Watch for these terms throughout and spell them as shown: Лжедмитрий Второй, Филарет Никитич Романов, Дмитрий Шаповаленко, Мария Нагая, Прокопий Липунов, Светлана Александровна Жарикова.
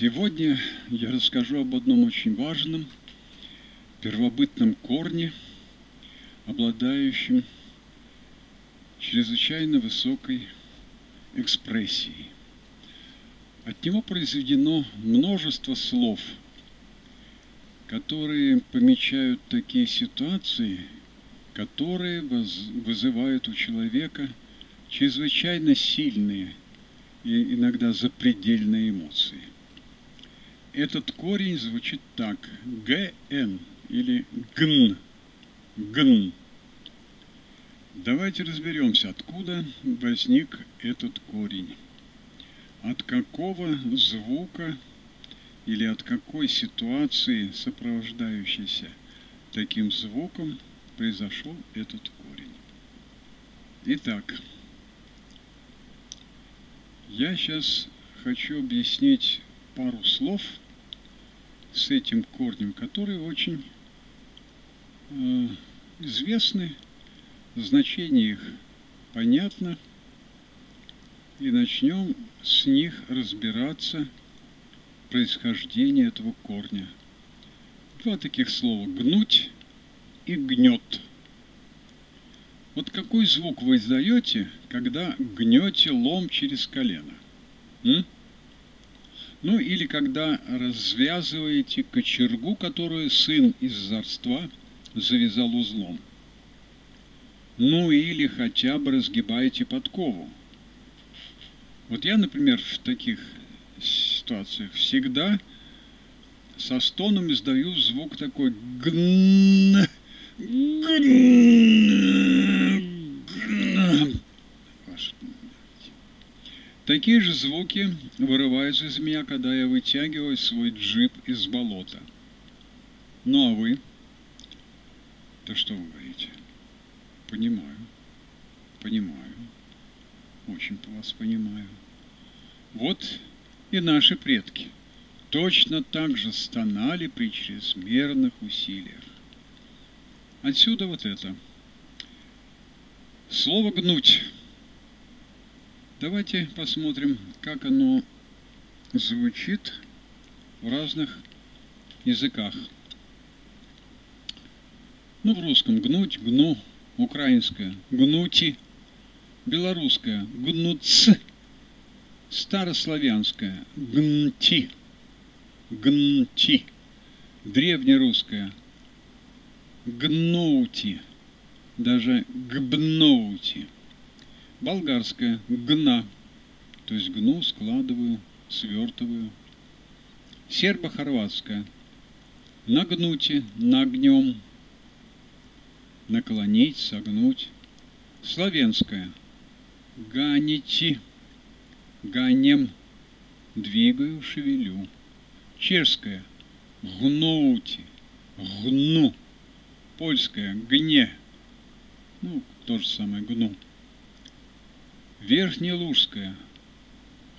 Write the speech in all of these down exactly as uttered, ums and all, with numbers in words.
Сегодня я расскажу об одном очень важном первобытном корне, обладающем чрезвычайно высокой экспрессией. От него произведено множество слов, которые помечают такие ситуации, которые вызывают у человека чрезвычайно сильные и иногда запредельные эмоции. Этот корень звучит так: ГН или ГН. ГН. Давайте разберемся, откуда возник этот корень. От какого звука или от какой ситуации, сопровождающейся таким звуком, произошел этот корень. Итак, я сейчас хочу объяснить пару слов с этим корнем, которые очень э, известны, значение их понятно, и начнем с них разбираться, происхождение этого корня. Два таких слова: гнуть и гнет. Вот какой звук вы издаете, когда гнете лом через колено? М? Ну или когда развязываете кочергу, которую сын из зарства завязал узлом. Ну или хотя бы разгибаете подкову. Вот я, например, в таких ситуациях всегда со стоном издаю звук такой: гн, гн, гн. Такие же звуки вырываются из меня, когда я вытягиваю свой джип из болота. Ну а вы? То что вы говорите? Понимаю. Понимаю. Очень вас понимаю. Вот и наши предки точно так же стонали при чрезмерных усилиях. Отсюда вот это. Слово «гнуть». Давайте посмотрим, как оно звучит в разных языках. Ну, в русском гнуть, гну, украинское гнути, белорусское гнуц, старославянское гнти, гнти, древнерусское гноути, даже гбноути. Болгарская гна, то есть гну, складываю, свертываю. Сербо-хорватская нагнути, нагнем, наклонить, согнуть. Славянская ганити, ганем, двигаю, шевелю. Чешская гноути, гну. Польская гне, ну то же самое гну. Верхнелужская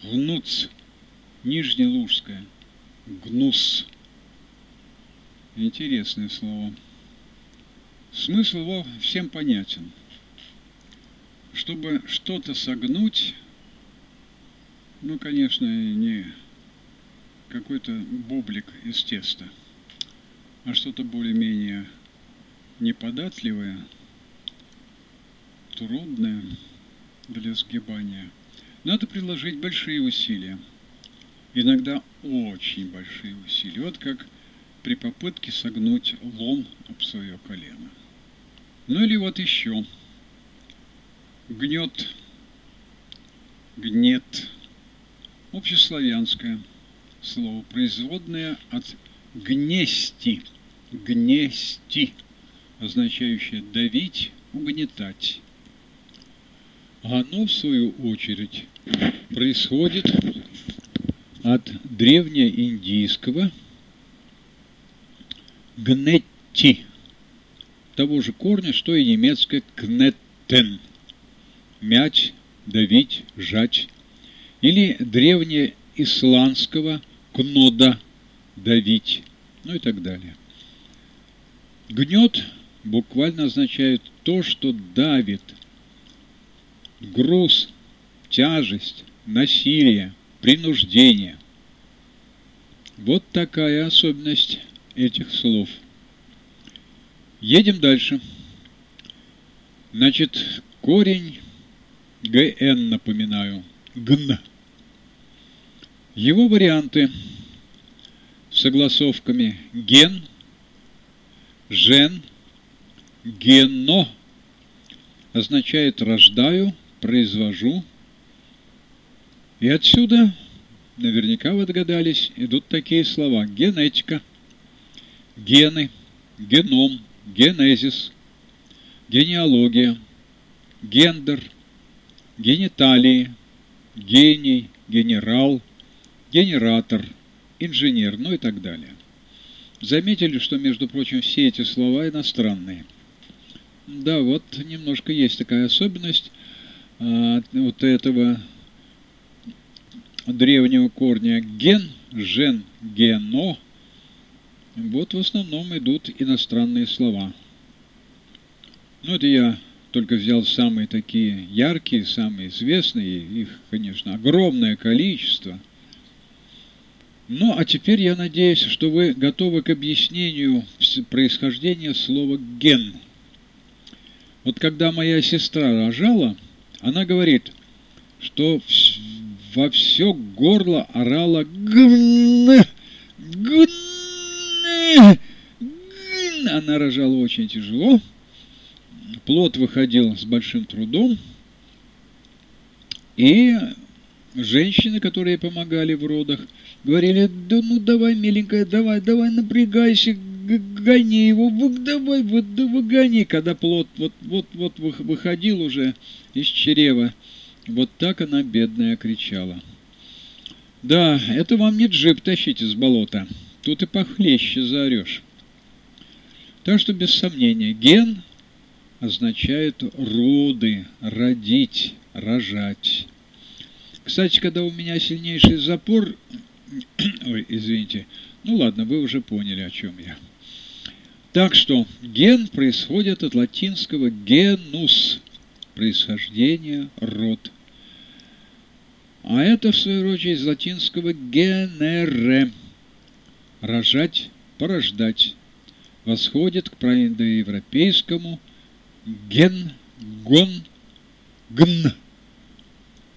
гнуц, нижнелужская гнус. Интересное слово. Смысл его всем понятен. Чтобы что-то согнуть, ну, конечно, не какой-то бублик из теста, а что-то более-менее неподатливое, трудное для сгибания, надо приложить большие усилия, иногда очень большие усилия, вот как при попытке согнуть лом об свое колено. Ну или вот еще гнет, гнет, общеславянское слово, производное от гнести, гнести, означающее давить, угнетать. Оно, в свою очередь, происходит от древнеиндийского гнетти, того же корня, что и немецкое кнеттен, мять, давить, жать, или древнеисландского кнода, давить, ну и так далее. Гнет буквально означает то, что давит. Груз, тяжесть, насилие, принуждение. Вот такая особенность этих слов. Едем дальше. Значит, корень ГН, напоминаю, ГН. Его варианты с согласовками ген, жен, генно означает рождаю, произвожу. И отсюда, наверняка вы догадались, идут такие слова: генетика, гены, геном, генезис, генеалогия, гендер, гениталии, гений, генерал, генератор, инженер, ну и так далее. Заметили, что, между прочим, все эти слова иностранные. Да, вот немножко есть такая особенность а, вот этого древнего корня ген, жен, гено. Вот в основном идут иностранные слова. Ну, это я только взял самые такие яркие, самые известные. Их, конечно, огромное количество. Ну, а теперь я надеюсь, что вы готовы к объяснению происхождения слова «ген». Вот когда моя сестра рожала, она говорит, что во все горло орала «гн», «гн», «гн». Она рожала очень тяжело, плод выходил с большим трудом, и женщины, которые помогали в родах, говорили: да ну давай, миленькая, давай, давай, напрягайся, гони его, давай, вот, да выгони. Когда плод вот, вот, вот выходил уже из чрева, вот так она, бедная, кричала. Да, это вам не джип тащить из болота, тут и похлеще заорешь. Так что, без сомнения, ген означает роды, родить, рожать. Кстати, когда у меня сильнейший запор... Ой, извините. Ну ладно, вы уже поняли, о чем я. Так что ген происходит от латинского genus, происхождение, род. А это, в свою очередь, из латинского genere, рожать, порождать. Восходит к проиндоевропейскому ген, гон, гн,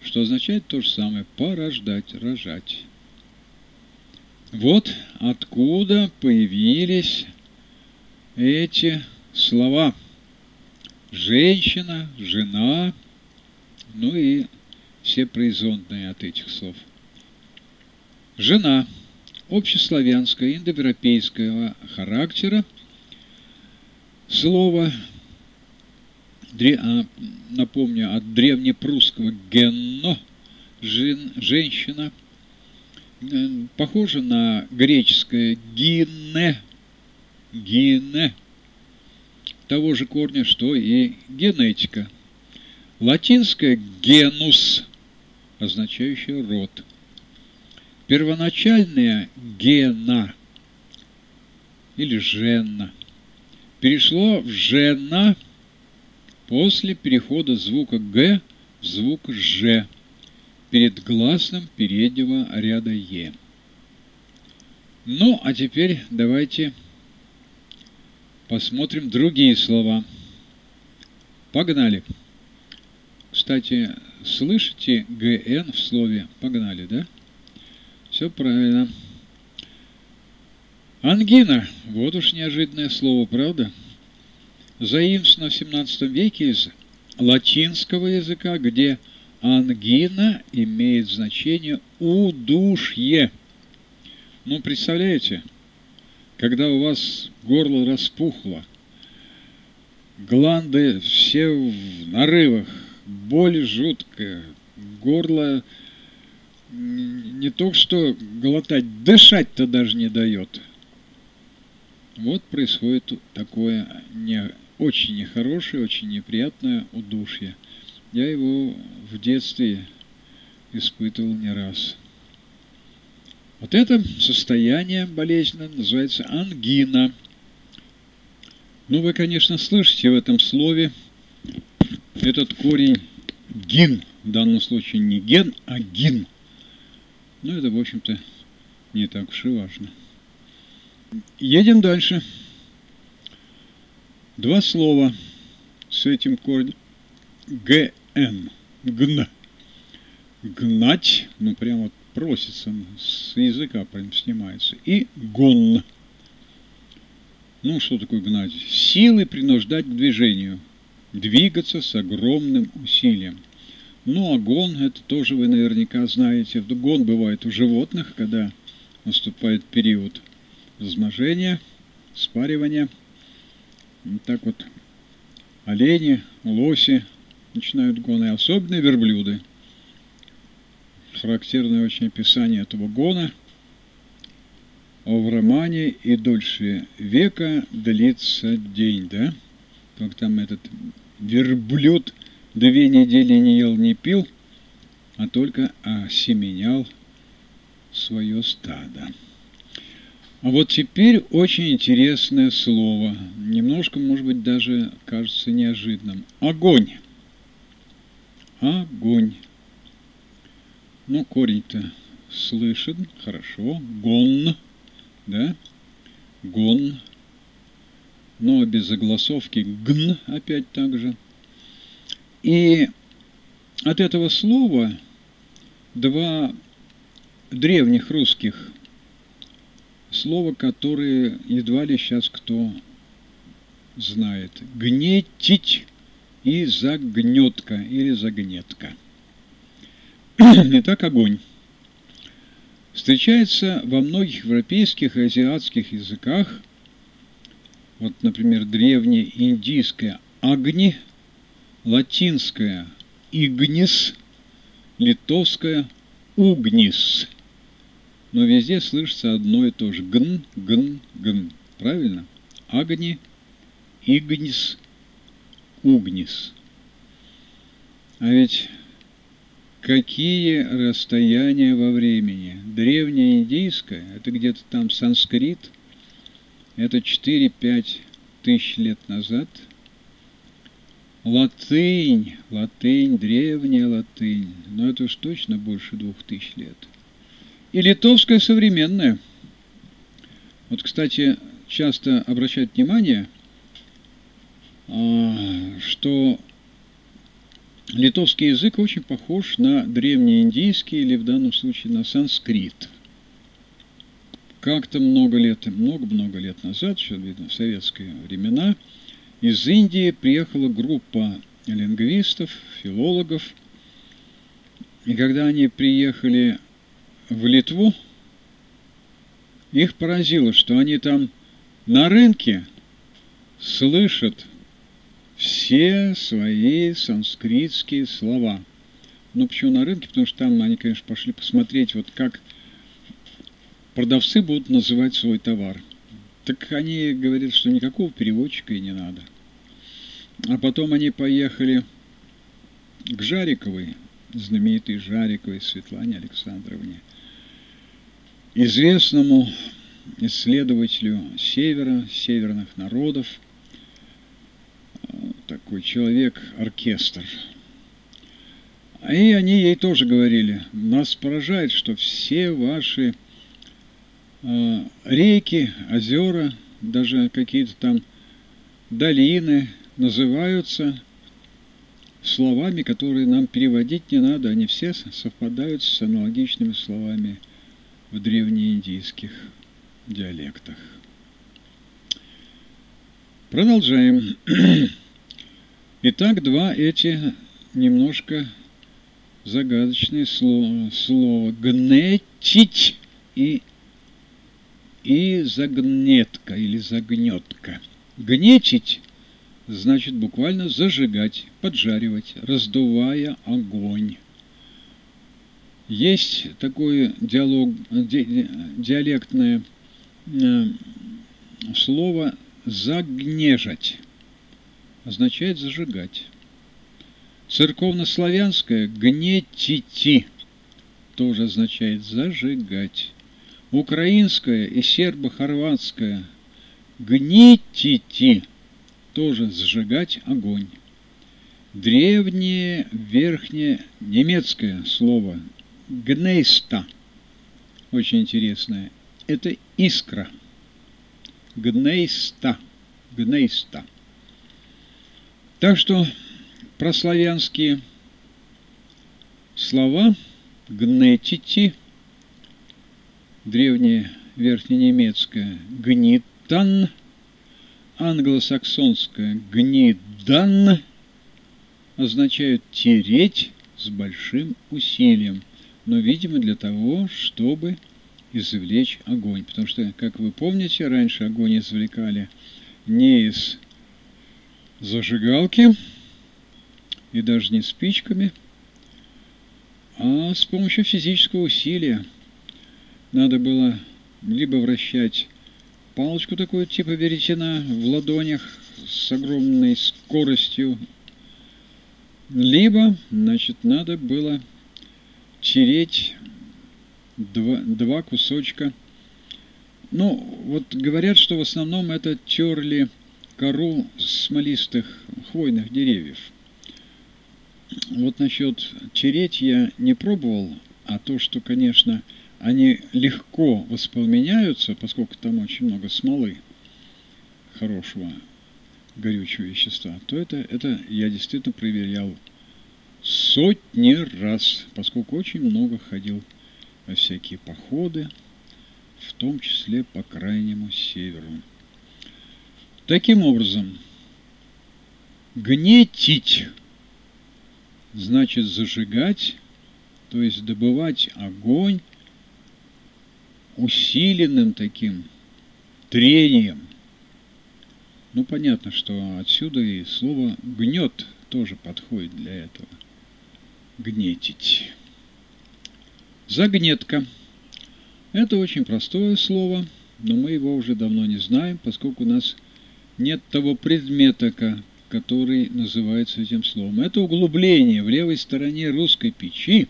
что означает то же самое порождать, рожать. Вот откуда появились эти слова: женщина, жена, ну и все производные от этих слов. Жена общеславянская, индоевропейского характера. Слово, напомню, от древнепрусского «генно» – «женщина». Похоже на греческое «гине», «гине», того же корня, что и генетика. Латинское «генус», означающее «род». Первоначальное «гена» или «женна» перешло в «жена» после перехода звука «г» в звук «ж» перед гласным переднего ряда «е». Ну, а теперь давайте посмотрим другие слова. Погнали. Кстати, слышите «гн» в слове «погнали», да? Все правильно. Ангина. Вот уж неожиданное слово, правда? Заимствовано в семнадцатом веке из латинского языка, где ангина имеет значение удушье. Ну, представляете, когда у вас горло распухло, гланды все в нарывах, боль жуткая, горло не только что глотать, дышать-то даже не дает. Вот происходит такое не очень нехорошее, очень неприятное удушье. Я его в детстве испытывал не раз. Вот это состояние болезненное называется ангина. Ну, вы, конечно, слышите в этом слове этот корень гин. В данном случае не ген, а гин. Ну, это, в общем-то, не так уж и важно. Едем дальше. Два слова с этим корнем. ГН. Гн. Гнать. Ну, прямо просится. С языка прям снимается. И гон. Ну, что такое гнать? Силы принуждать к движению. Двигаться с огромным усилием. Ну, а гон, это тоже вы наверняка знаете. Гон бывает у животных, когда наступает период размножения, спаривания. Вот так вот олени, лоси начинают гоны, особенно верблюды. Характерное очень описание этого гона. А в романе «И дольше века длится день», да? Как там этот верблюд две недели не ел, не пил, а только осеменял свое стадо. А вот теперь очень интересное слово. Немножко, может быть, даже кажется неожиданным. Огонь. Огонь. Ну, корень-то слышен. Хорошо. Гон. Да? Гон. Но без огласовки гн опять так же. И от этого слова два древних русских слова, которые едва ли сейчас кто знает. Гнетить и загнетка или загнетка. Итак, огонь. Встречается во многих европейских и азиатских языках. Вот, например, древнее индийское «агни», латинское «игнис», литовское «угнис». Но везде слышится одно и то же. Гн, гн, гн. Правильно? Агни, игнис, угнис. А ведь какие расстояния во времени? Древнеиндийское, это где-то там санскрит, это четыре-пять тысяч лет назад. Латынь, латынь, древняя латынь. Но это уж точно больше двух тысяч лет. И литовская современная. Вот, кстати, часто обращают внимание, что литовский язык очень похож на древнеиндийский или, в данном случае, на санскрит. Как-то много лет, много-много лет назад, еще, видно, в советские времена, из Индии приехала группа лингвистов, филологов. И когда они приехали в Литву, их поразило, что они там на рынке слышат все свои санскритские слова. Ну, почему на рынке? Потому что там они, конечно, пошли посмотреть, вот как продавцы будут называть свой товар. Так они говорят, что никакого переводчика и не надо. А потом они поехали к Жариковой, знаменитой Жариковой Светлане Александровне, известному исследователю Севера, северных народов, такой человек-оркестр. И они ей тоже говорили: нас поражает, что все ваши э, реки, озера, даже какие-то там долины называются словами, которые нам переводить не надо, они все совпадают с аналогичными словами в древнеиндийских диалектах. Продолжаем. Итак, два эти немножко загадочные слова. Слово «гнетить» и, и «загнетка» или «загнетка». «Гнетить» значит буквально зажигать, поджаривать, раздувая огонь. Есть такое диалог, ди, диалектное э, слово «загнежать», означает зажигать. Церковнославянское «гнетити» тоже означает зажигать. Украинское и сербо-хорватское «гнетити» тоже сжигать огонь. Древнее верхнее немецкое слово «гнейста» очень интересное. Это искра. Гнейста. Гнейста. Так что прославянские слова гнетити, древнее верхненемецкое гнитан, англосаксонское гнидан, означают тереть с большим усилием, но, видимо, для того, чтобы извлечь огонь. Потому что, как вы помните, раньше огонь извлекали не из зажигалки и даже не спичками, а с помощью физического усилия. Надо было либо вращать палочку такую, типа веретена, в ладонях с огромной скоростью, либо, значит, надо было тереть два, два кусочка. Ну, вот говорят, что в основном это терли кору смолистых хвойных деревьев. Вот насчет тереть я не пробовал, а то, что, конечно, они легко воспламеняются, поскольку там очень много смолы, хорошего горючего вещества, то это, это я действительно проверял сотни раз, поскольку очень много ходил во всякие походы, в том числе по крайнему северу. Таким образом, гнетить значит зажигать, то есть добывать огонь усиленным таким трением. Ну, понятно, что отсюда и слово «гнет» тоже подходит для этого. Гнетить. Загнетка. Это очень простое слово, но мы его уже давно не знаем, поскольку у нас нет того предмета, который называется этим словом. Это углубление в левой стороне русской печи,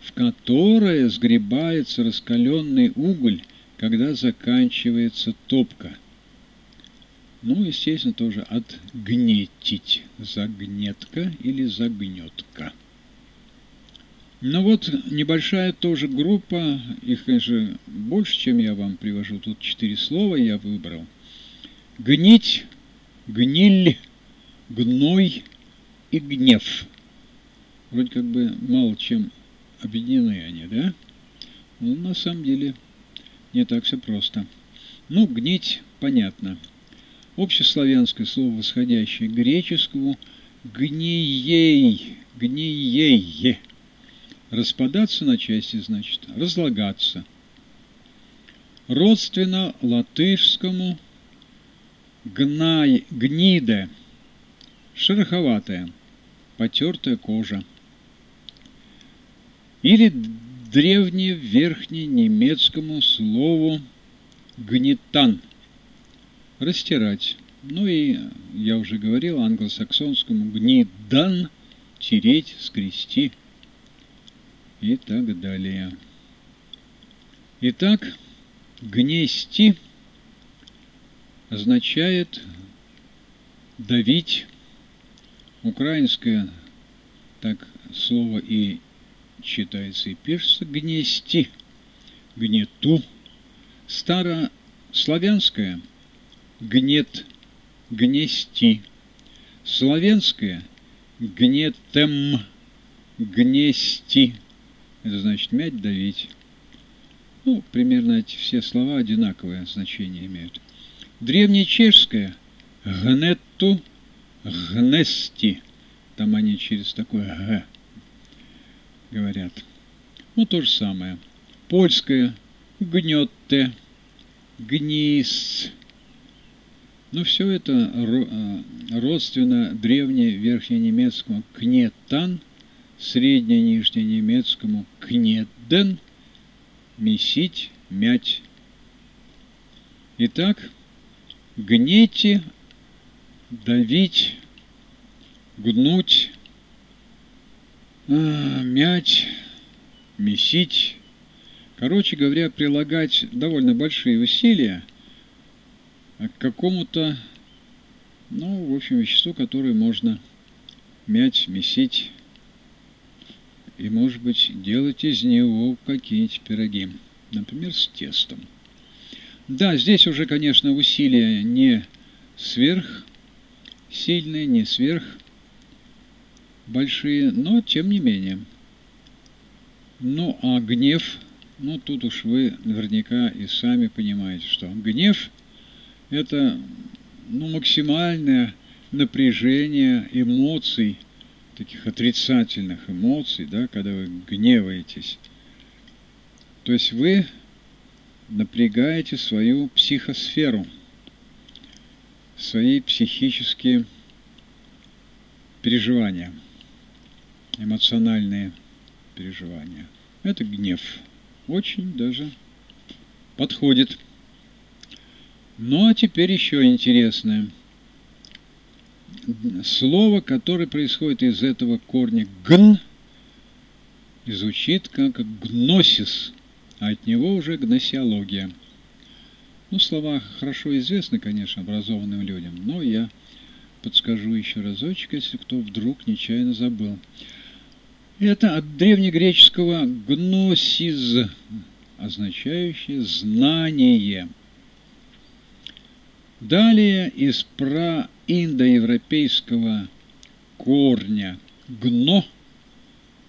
в которое сгребается раскаленный уголь, когда заканчивается топка. Ну, естественно, тоже отгнетить. Загнетка или загнетка. Ну вот, небольшая тоже группа, их, конечно, больше, чем я вам привожу. Тут четыре слова я выбрал. Гнить, гниль, гной и гнев. Вроде как бы мало чем объединены они, да? Но на самом деле не так все просто. Ну, гнить понятно. Общеславянское слово, восходящее к греческому, гнией, гниее. Распадаться на части, значит, разлагаться. Родственно латышскому гнай, гниде, шероховатая, потертая кожа. Или древневерхненемецкому слову гнитан. Растирать. Ну и, я уже говорил, англосаксонскому гнидан, тереть, скрести и так далее. Итак, гнести означает давить. Украинское так слово и читается, и пишется гнести, гнету. Старославянское гнет, гнести. Славянское гнетем, гнести. Это значит мять, давить. Ну, примерно эти все слова одинаковое значение имеют. Древнечешское гнету, гнести. Там они через такое г говорят. Ну, то же самое. Польское гнете, гнис. Но все это родственно древневерхненемецкому кнетан, средненижненемецкому кнеден, месить, мять. Итак, гнети, давить, гнуть, мять, месить. Короче говоря, прилагать довольно большие усилия к какому-то, ну, в общем, веществу, которое можно мять, месить и, может быть, делать из него какие-нибудь пироги. например, с тестом. Да, здесь уже, конечно, усилия не сверхсильные, не сверхбольшие, но тем не менее. Ну, а гнев, ну, тут уж вы наверняка и сами понимаете, что гнев – это, ну, максимальное напряжение эмоций, таких отрицательных эмоций, да, когда вы гневаетесь. То есть вы напрягаете свою психосферу, свои психические переживания, эмоциональные переживания. Это гнев. Очень даже подходит. Ну а теперь еще интересное слово, которое происходит из этого корня «гн», и звучит как «гносис», а от него уже гносеология. Ну, слова хорошо известны, конечно, образованным людям, но я подскажу еще разочек, если кто вдруг нечаянно забыл. Это от древнегреческого «гносис», означающее «знание». Далее из праиндоевропейского корня «гно»,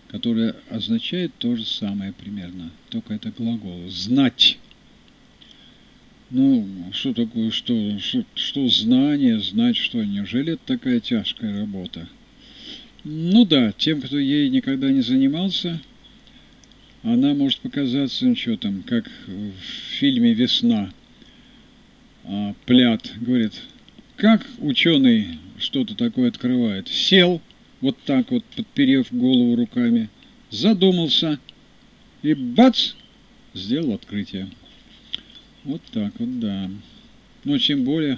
которое означает то же самое примерно, только это глагол «знать». Ну, что такое, что, что, что знание, знать что? Неужели это такая тяжкая работа? Ну да, тем, кто ей никогда не занимался, она может показаться, ну что там, как в фильме «Весна». А, Плят говорит, как ученый что-то такое открывает? Сел, вот так вот, подперев голову руками, задумался и бац, сделал открытие. Вот так вот, да. Ну, тем более,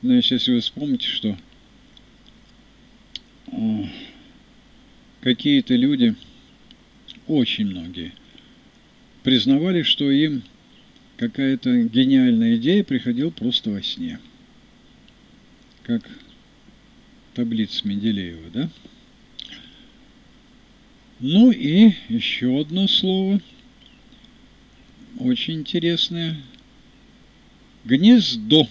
ну, если вы вспомните, что о, какие-то люди, очень многие, признавали, что им какая-то гениальная идея приходила просто во сне. Как таблица Менделеева, да? Ну и еще одно слово, очень интересное. Гнездо.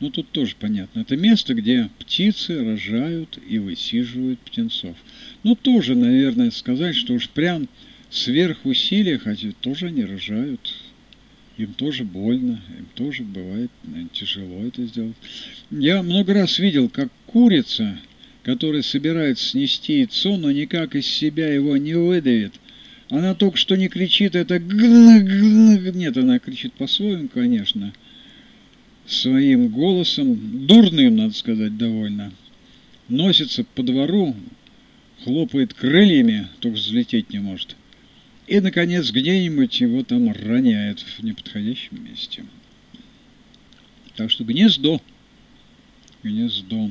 Ну, тут тоже понятно. Это место, где птицы рожают и высиживают птенцов. Ну, тоже, наверное, сказать, что уж прям сверхусилия, хотя тоже они рожают. Им тоже больно, им тоже бывает, наверное, тяжело это сделать. Я много раз видел, как курица, которая собирается снести яйцо, но никак из себя его не выдавит. Она только что не кричит, это гн-гн-гн. Нет, она кричит по-своему, конечно, своим голосом, дурным, надо сказать, довольно. Носится по двору, хлопает крыльями, только взлететь не может. И, наконец, где-нибудь его там роняет в неподходящем месте. Так что гнездо. Гнездо.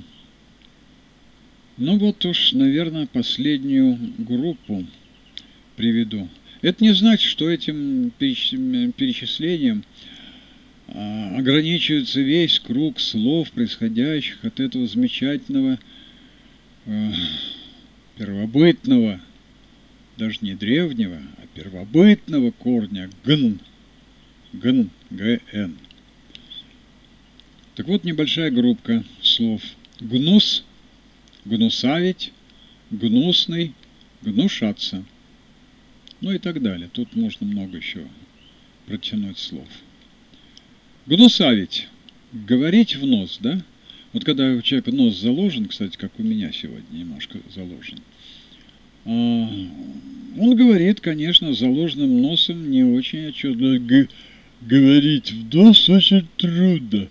Ну вот уж, наверное, последнюю группу приведу. Это не значит, что этим перечислением ограничивается весь круг слов, происходящих от этого замечательного первобытного, даже не древнего, а первобытного корня гн, гн, гн. Так вот, небольшая группка слов: гнус, гнусавить, гнусный, гнушаться. Ну и так далее. Тут можно много еще протянуть слов. Гнусавить. Говорить в нос, да? Вот когда у человека нос заложен, кстати, как у меня сегодня немножко заложен, он говорит, конечно, заложенным носом не очень отчетливо. Г- говорить в нос очень трудно.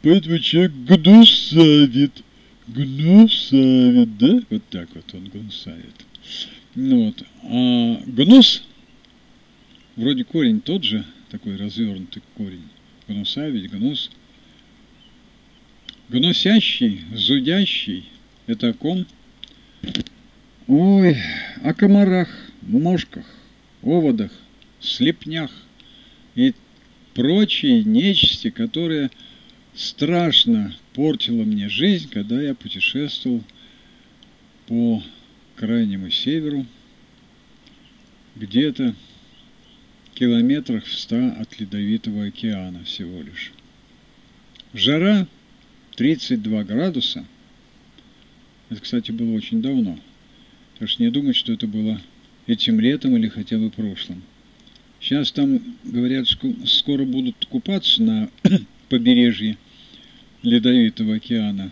Поэтому человек гнусавит. Гнусавит, да? Вот так вот он гнусавит. Ну вот, а гнус, вроде корень тот же, такой развернутый корень, гнусавить, гнус, гнусящий, зудящий, это о ком? Ой, о комарах, мошках, оводах, слепнях и прочей нечисти, которая страшно портила мне жизнь, когда я путешествовал по крайнему северу, где-то километрах в ста от Ледовитого океана всего лишь. Жара тридцать два градуса. Это, кстати, было очень давно. Так что не думать, что это было этим летом или хотя бы прошлым. Сейчас там, говорят, скоро будут купаться на побережье Ледовитого океана.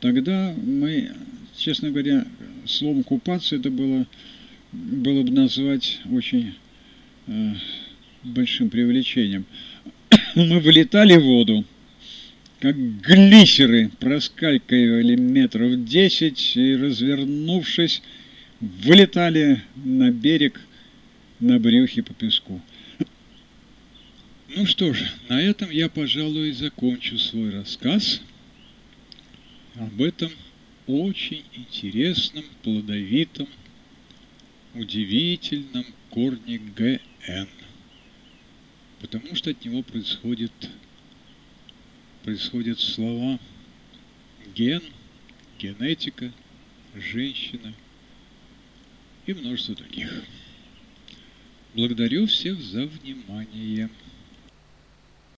Тогда мы, честно говоря, словом «купаться» это было, было бы назвать очень э, большим привлечением. Мы вылетали в воду, как глиссеры, проскальзывали метров десять и, развернувшись, вылетали на берег на брюхе по песку. Ну что ж, на этом я, пожалуй, закончу свой рассказ об этом очень интересном, плодовитом, удивительном корне ГН, потому что от него происходит происходят слова ген, генетика, женщина и множество других. Благодарю всех за внимание.